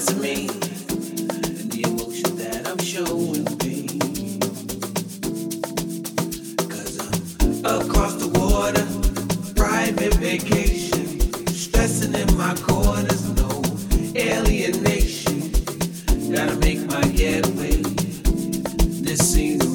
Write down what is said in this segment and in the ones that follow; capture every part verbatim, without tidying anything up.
as me, and the emotion that I'm showing me, 'cause I'm across the water, private vacation, stressing in my corners, no alienation, gotta make my getaway, this scenery.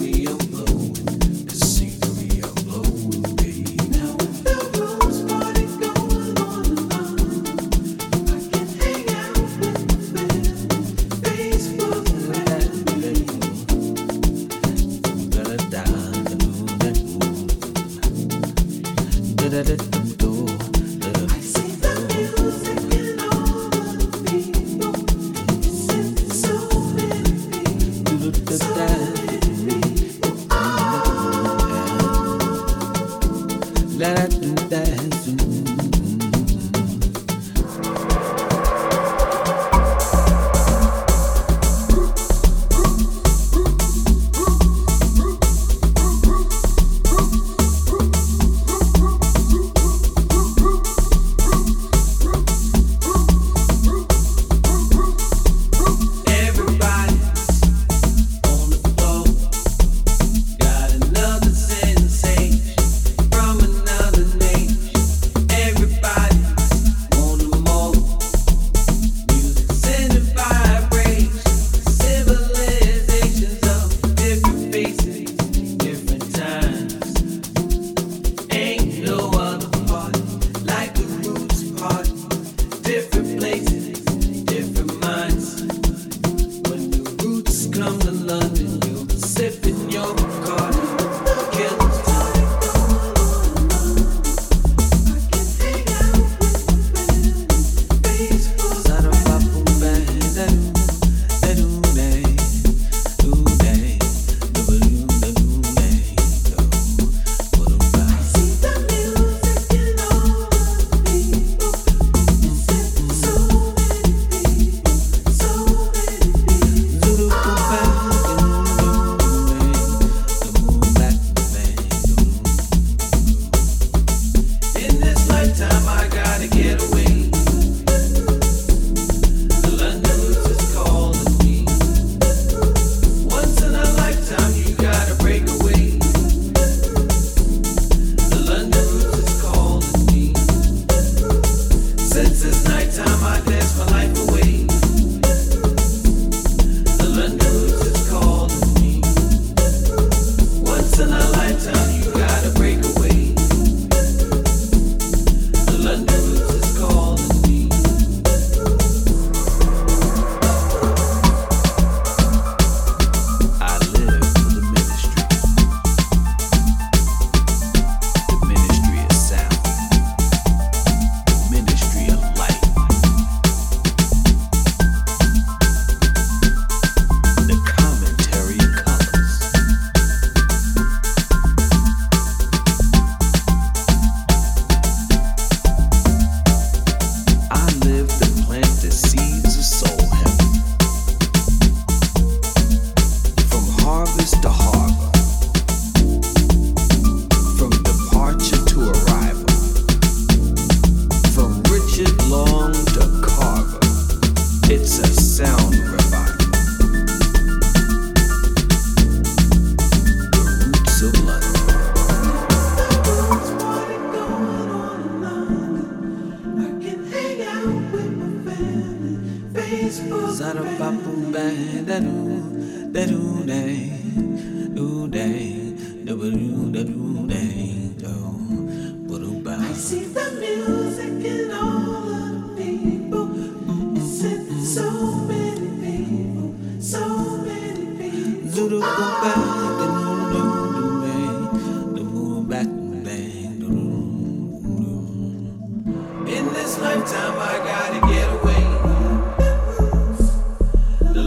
The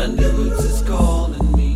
London Roots is calling me.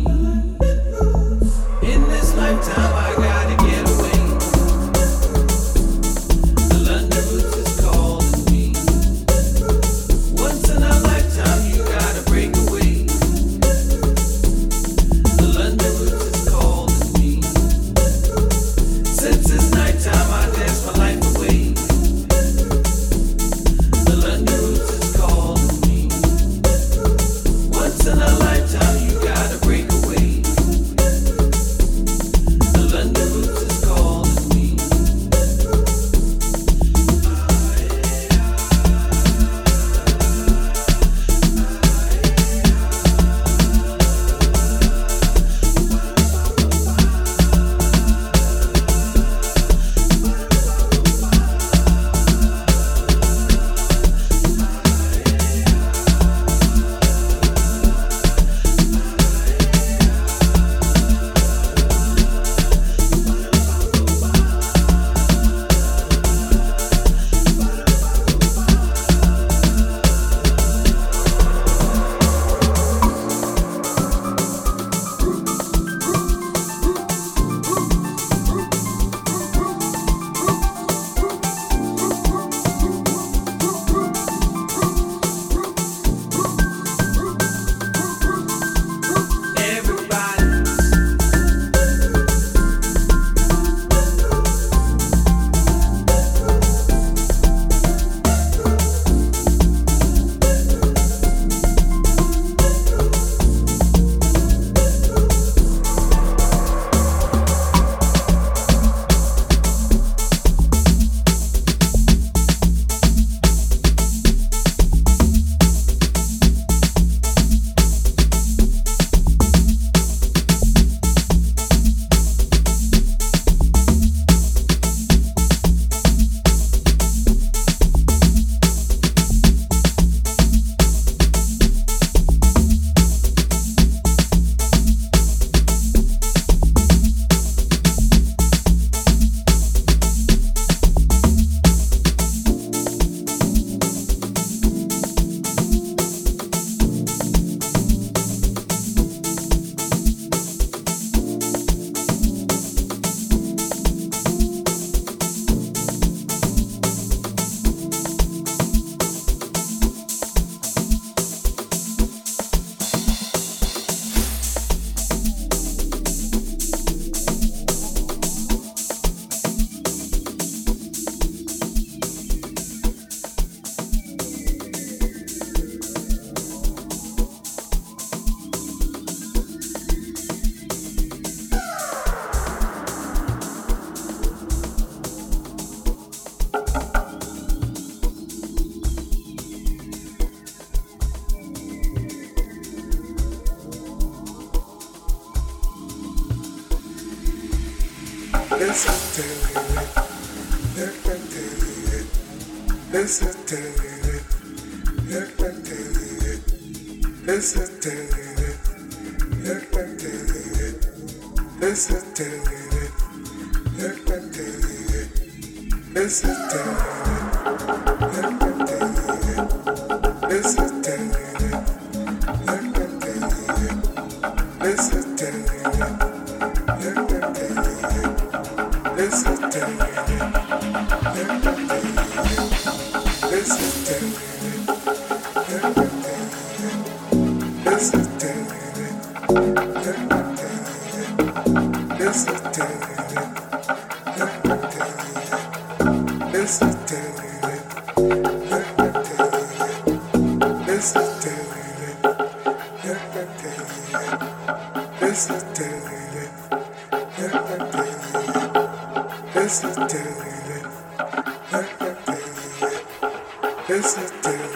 listen to it, listen to it, listen to it, listen to it, listen to it, listen to it, listen to it, listen to it, listen to it, listen to it, listen to it. This is ten minutes. This is ten minutes. This is ten minutes. This is ten minutes. This is ten minutes. This is ten minutes. This is ten minutes. This is ten minutes. This is ten minutes. Thank you.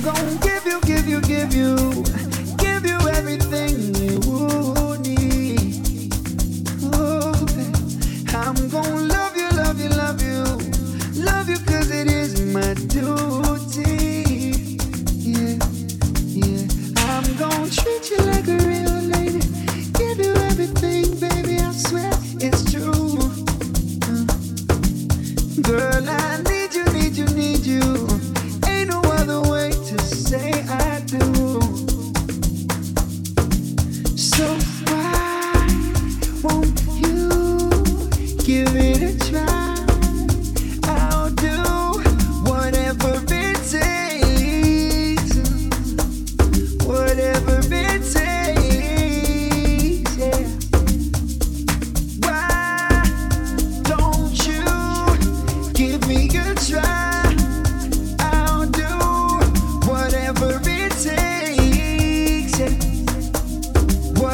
I'm gonna give you, give you, give you, give you everything you need. Oh, I'm gonna love you, love you, love you, love you, 'cause it is my duty. Yeah, yeah. I'm gonna treat you like a real lady, give you everything, baby. I swear it's true, uh, girl. I need you, need you, need you. Say I do. So why won't you give it a try? I'll do whatever it takes, whatever it takes, yeah. Why don't you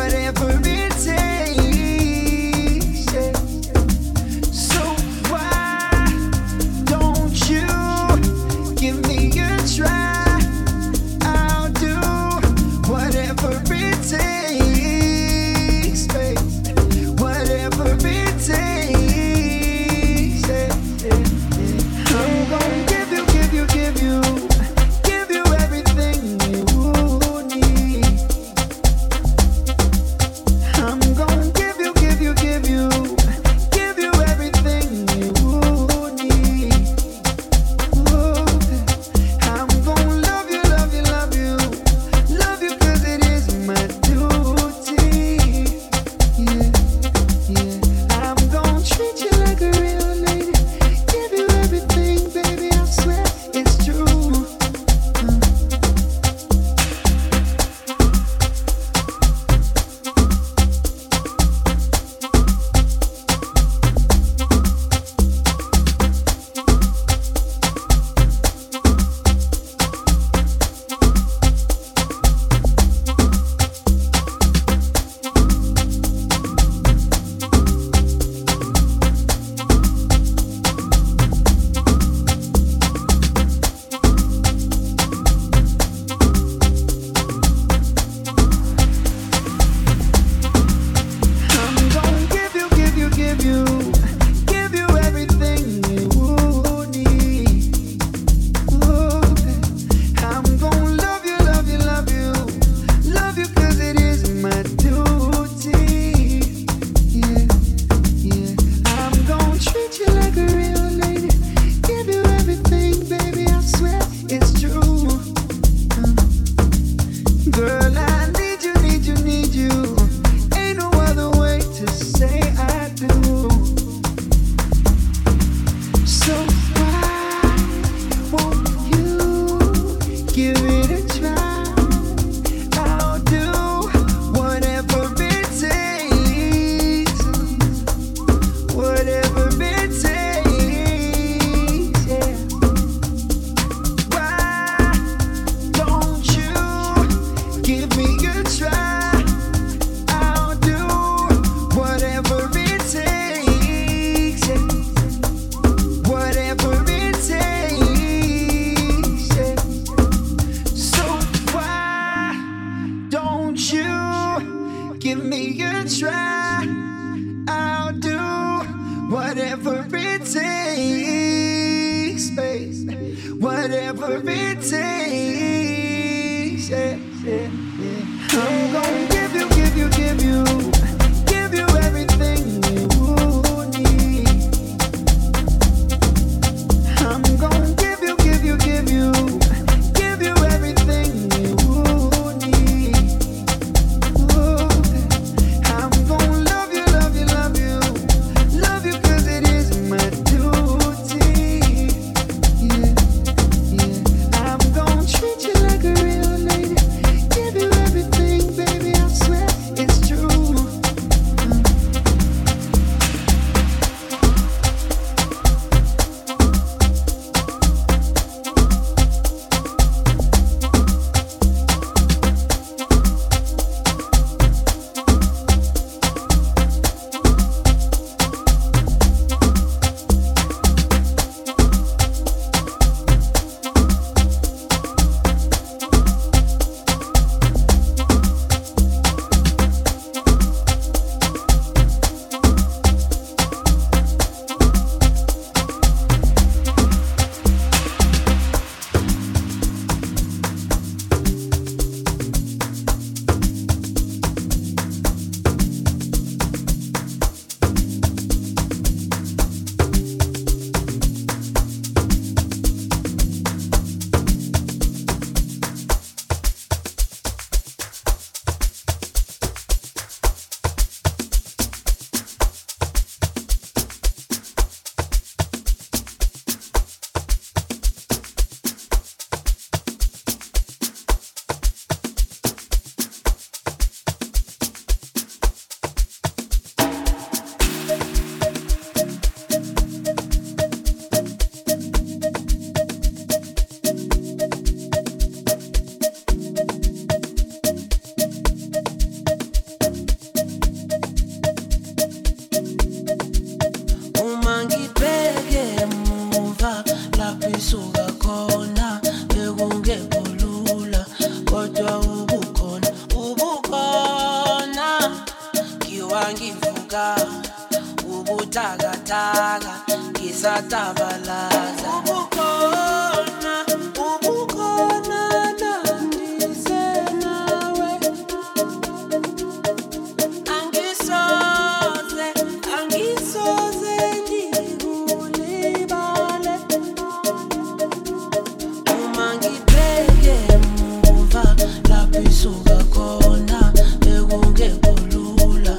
give me a try? Give me a try, I'll do whatever it takes, space, whatever it takes, yeah, yeah, yeah. I'm gonna give you, give you, give you, give you everything you need. I'm gonna give you, give you, give you. Treat you like a real lady, give you everything, baby. I Ubutaga, ubutaga taga, kisatabalasa. Ubukona, ubukona tandisenawe. Angisoze, angisoze nigulibale. Umangiteke muva lapisuga kona, egunge kulula.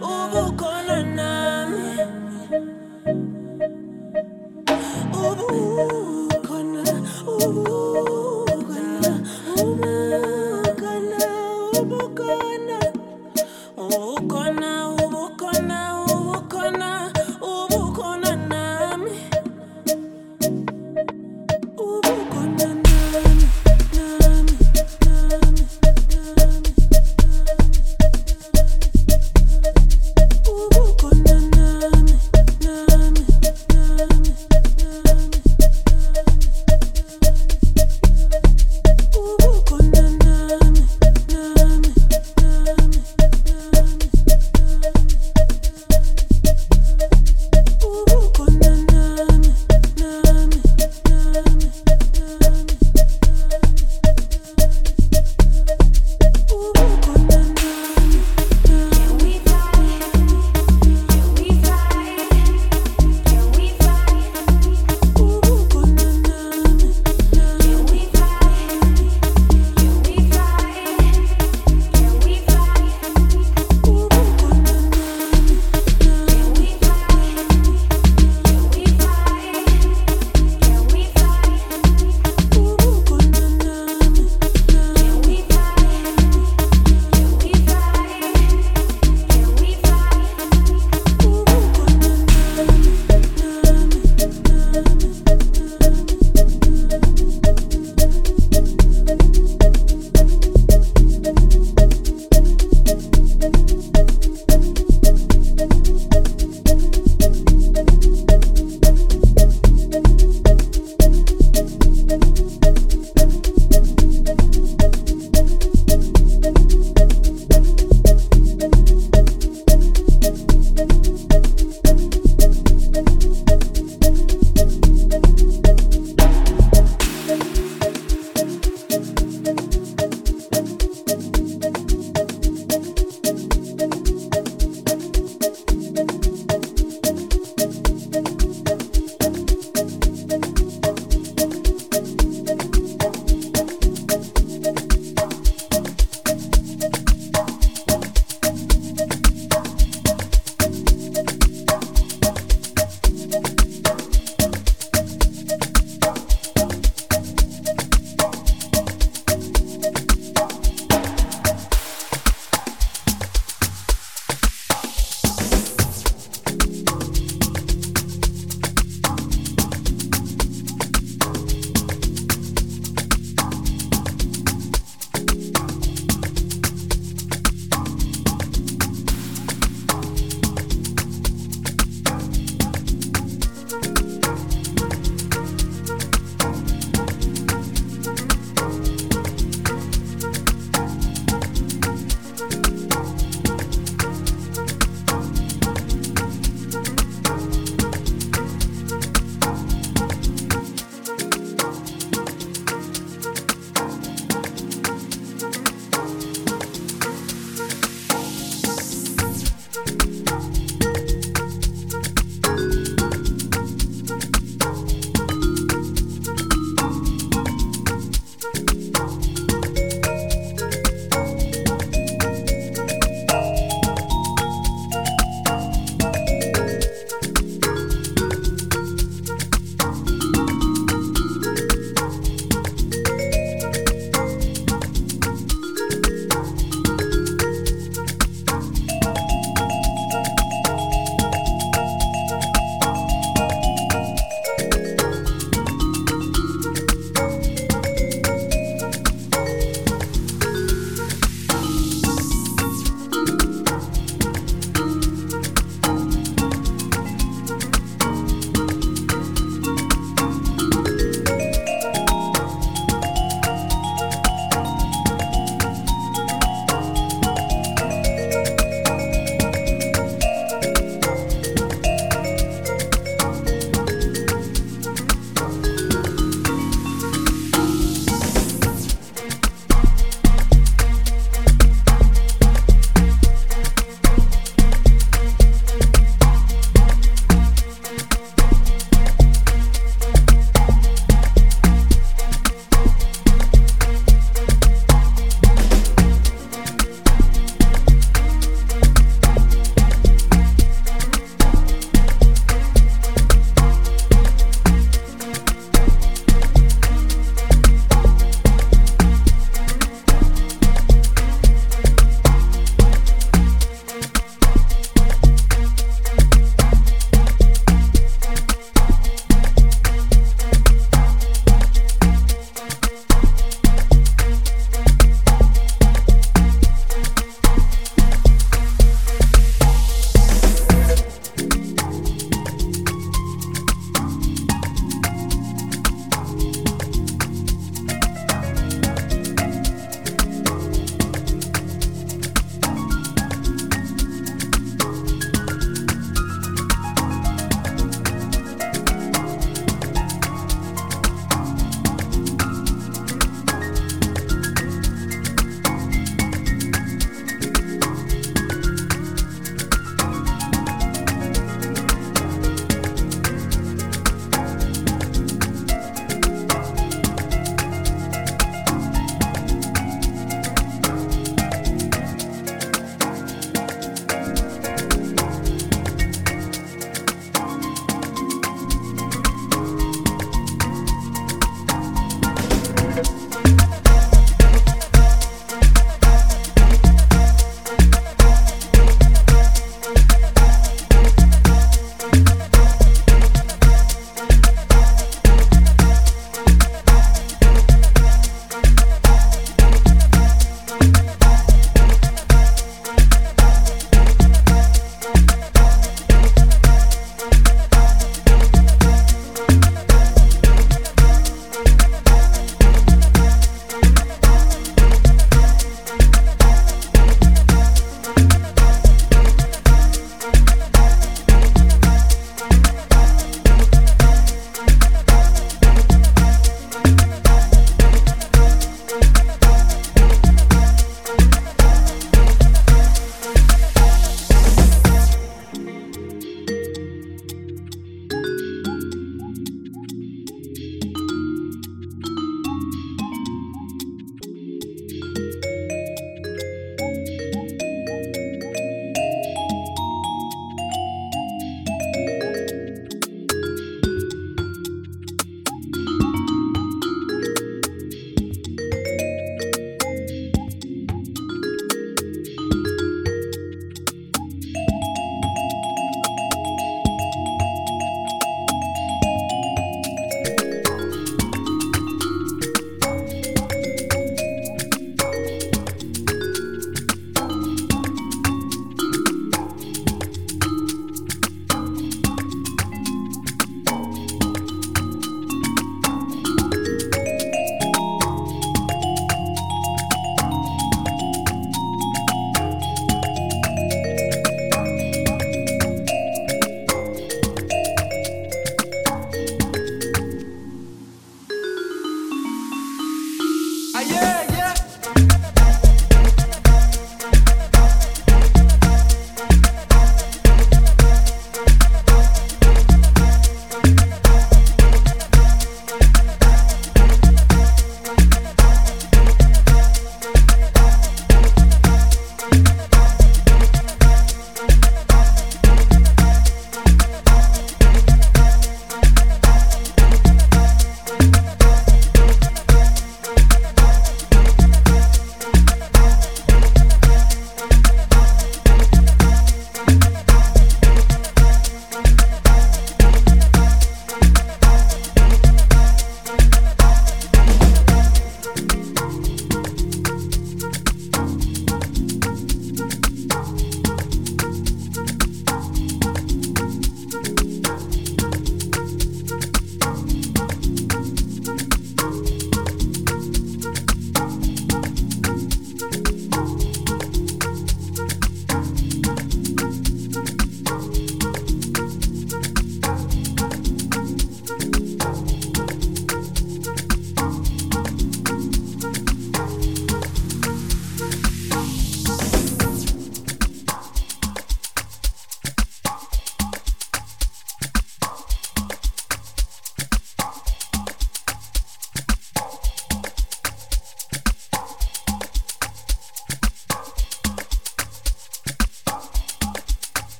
Ubukona nami. Ubu